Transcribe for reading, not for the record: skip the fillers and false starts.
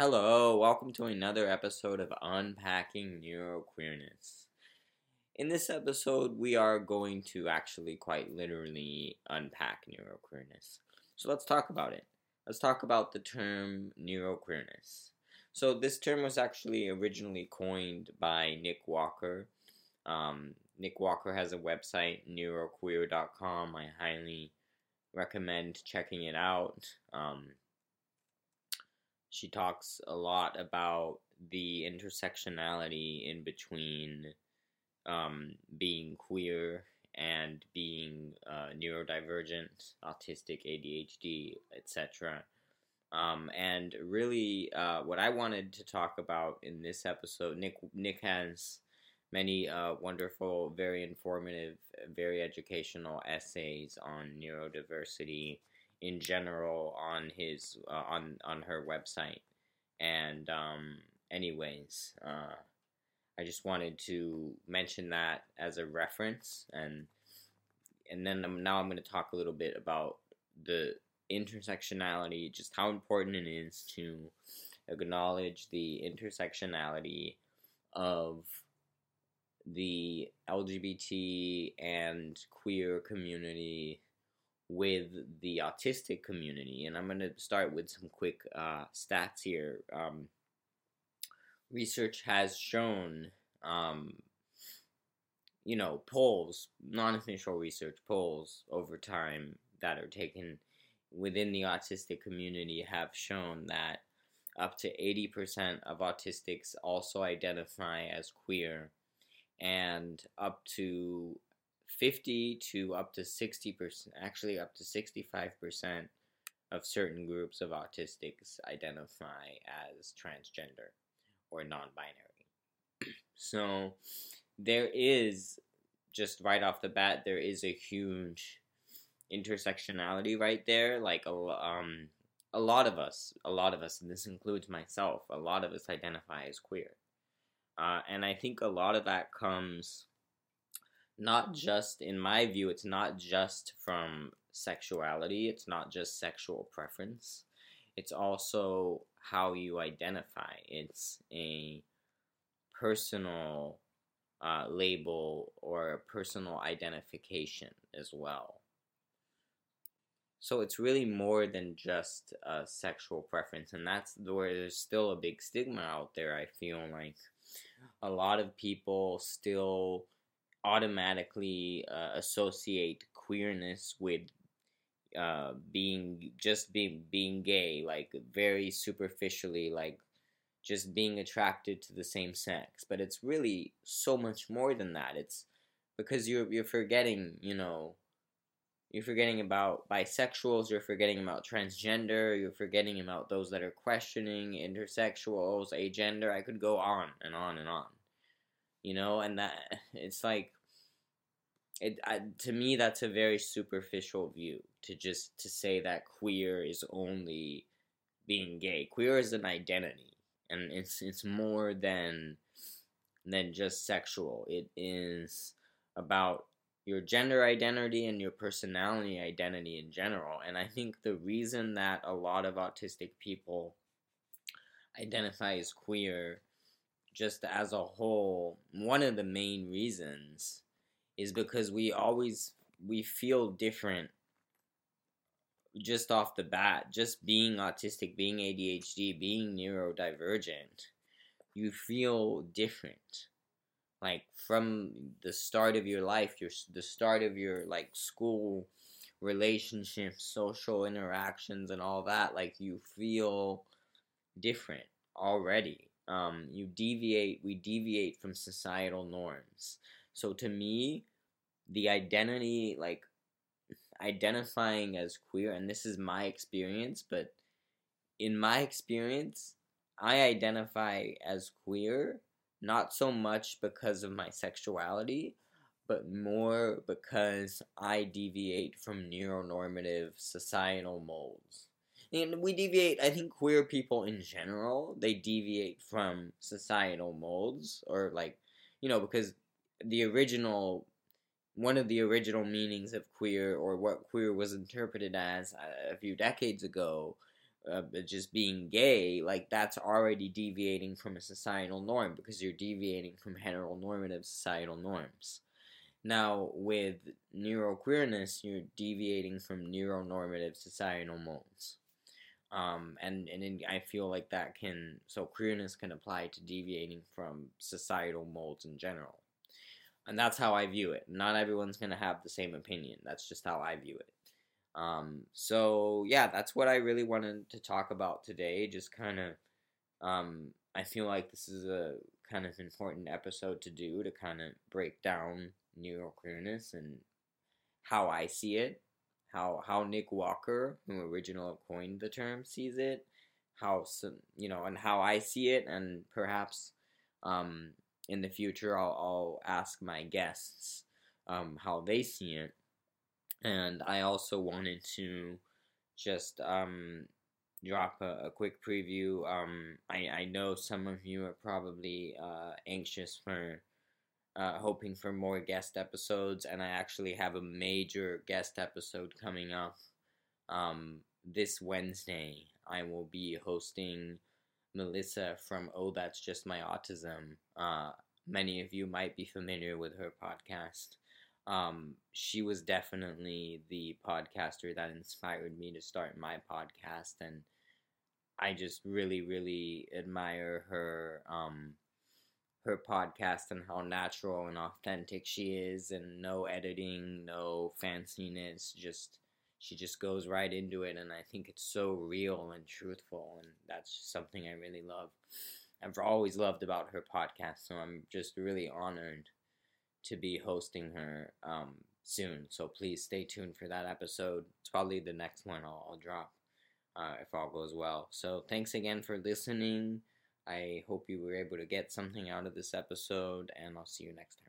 Hello, welcome to another episode of Unpacking Neuroqueerness. In this episode, we are going to actually quite literally unpack neuroqueerness. So let's talk about it. Let's talk about the term neuroqueerness. So this term was actually originally coined by Nick Walker. Nick Walker has a website, neuroqueer.com. I highly recommend checking it out. She talks a lot about the intersectionality in between being queer and being neurodivergent, autistic, ADHD, etc. And really, what I wanted to talk about in this episode, Nick has many wonderful, very informative, very educational essays on neurodiversity in general on his on her website, and anyways, I just wanted to mention that as a reference, and then now I'm going to talk a little bit about the intersectionality, just how important it is to acknowledge the intersectionality of the LGBT and queer community with the autistic community. And I'm going to start with some quick stats here. Research has shown, polls, non-official research polls over time that are taken within the autistic community have shown that up to 80% of autistics also identify as queer, and up to 50 to up to 60%, actually up to 65% of certain groups of autistics identify as transgender or non-binary. So there is, just right off the bat, there is a huge intersectionality right there. Like a lot of us, and this includes myself, a lot of us identify as queer. And I think a lot of that comes, not just, in my view, it's not just from sexuality, it's not just sexual preference, it's also how you identify. It's a personal label or a personal identification as well. So it's really more than just a sexual preference, and that's where there's still a big stigma out there. I feel like a lot of people still automatically associate queerness with being gay, like very superficially, like just being attracted to the same sex. But it's really so much more than that. It's because you're forgetting, you're forgetting about bisexuals, you're forgetting about transgender, you're forgetting about those that are questioning, intersexuals, agender. I could go on and on and on. And that it's like, to me, that's a very superficial view to say that queer is only being gay. Queer is an identity, and it's more than just sexual. It is about your gender identity and your personality identity in general. And I think the reason that a lot of autistic people identify as queer, just as a whole, one of the main reasons is because we feel different just off the bat. Just being autistic, being ADHD, being neurodivergent, you feel different. Like from the start of your life, the start of your like school relationships, social interactions, and all that. Like you feel different already. We deviate from societal norms. So to me, the identity, like identifying as queer, and this is my experience, but in my experience, I identify as queer, not so much because of my sexuality, but more because I deviate from neuronormative societal molds. And we deviate, I think queer people in general, they deviate from societal molds, or like, because one of the original meanings of queer, or what queer was interpreted as a few decades ago, just being gay, like that's already deviating from a societal norm because you're deviating from heteronormative societal norms. Now, with neuroqueerness, you're deviating from neuronormative societal molds. And I feel like that can, so queerness can apply to deviating from societal molds in general. And that's how I view it. Not everyone's going to have the same opinion. That's just how I view it. So yeah, that's what I really wanted to talk about today. Just kind of, I feel like this is a kind of important episode to do, to kind of break down neuroqueerness and how I see it, how Nick Walker, who originally coined the term, sees it, how some, you know, and how I see it, and perhaps, in the future, I'll ask my guests, how they see it. And I also wanted to just drop a quick preview. I know some of you are probably anxious for, hoping for more guest episodes, and I actually have a major guest episode coming up this Wednesday. I will be hosting Melissa from Oh That's Just My Autism. Many of you might be familiar with her podcast. She was definitely the podcaster that inspired me to start my podcast, and I just really, really admire her, her podcast and how natural and authentic she is, and no editing, no fanciness, just, she just goes right into it, and I think it's so real and truthful, and that's just something I really love. I've always loved about her podcast, so I'm just really honored to be hosting her soon, so please stay tuned for that episode. It's probably the next one I'll drop if all goes well. So thanks again for listening. I hope you were able to get something out of this episode, and I'll see you next time.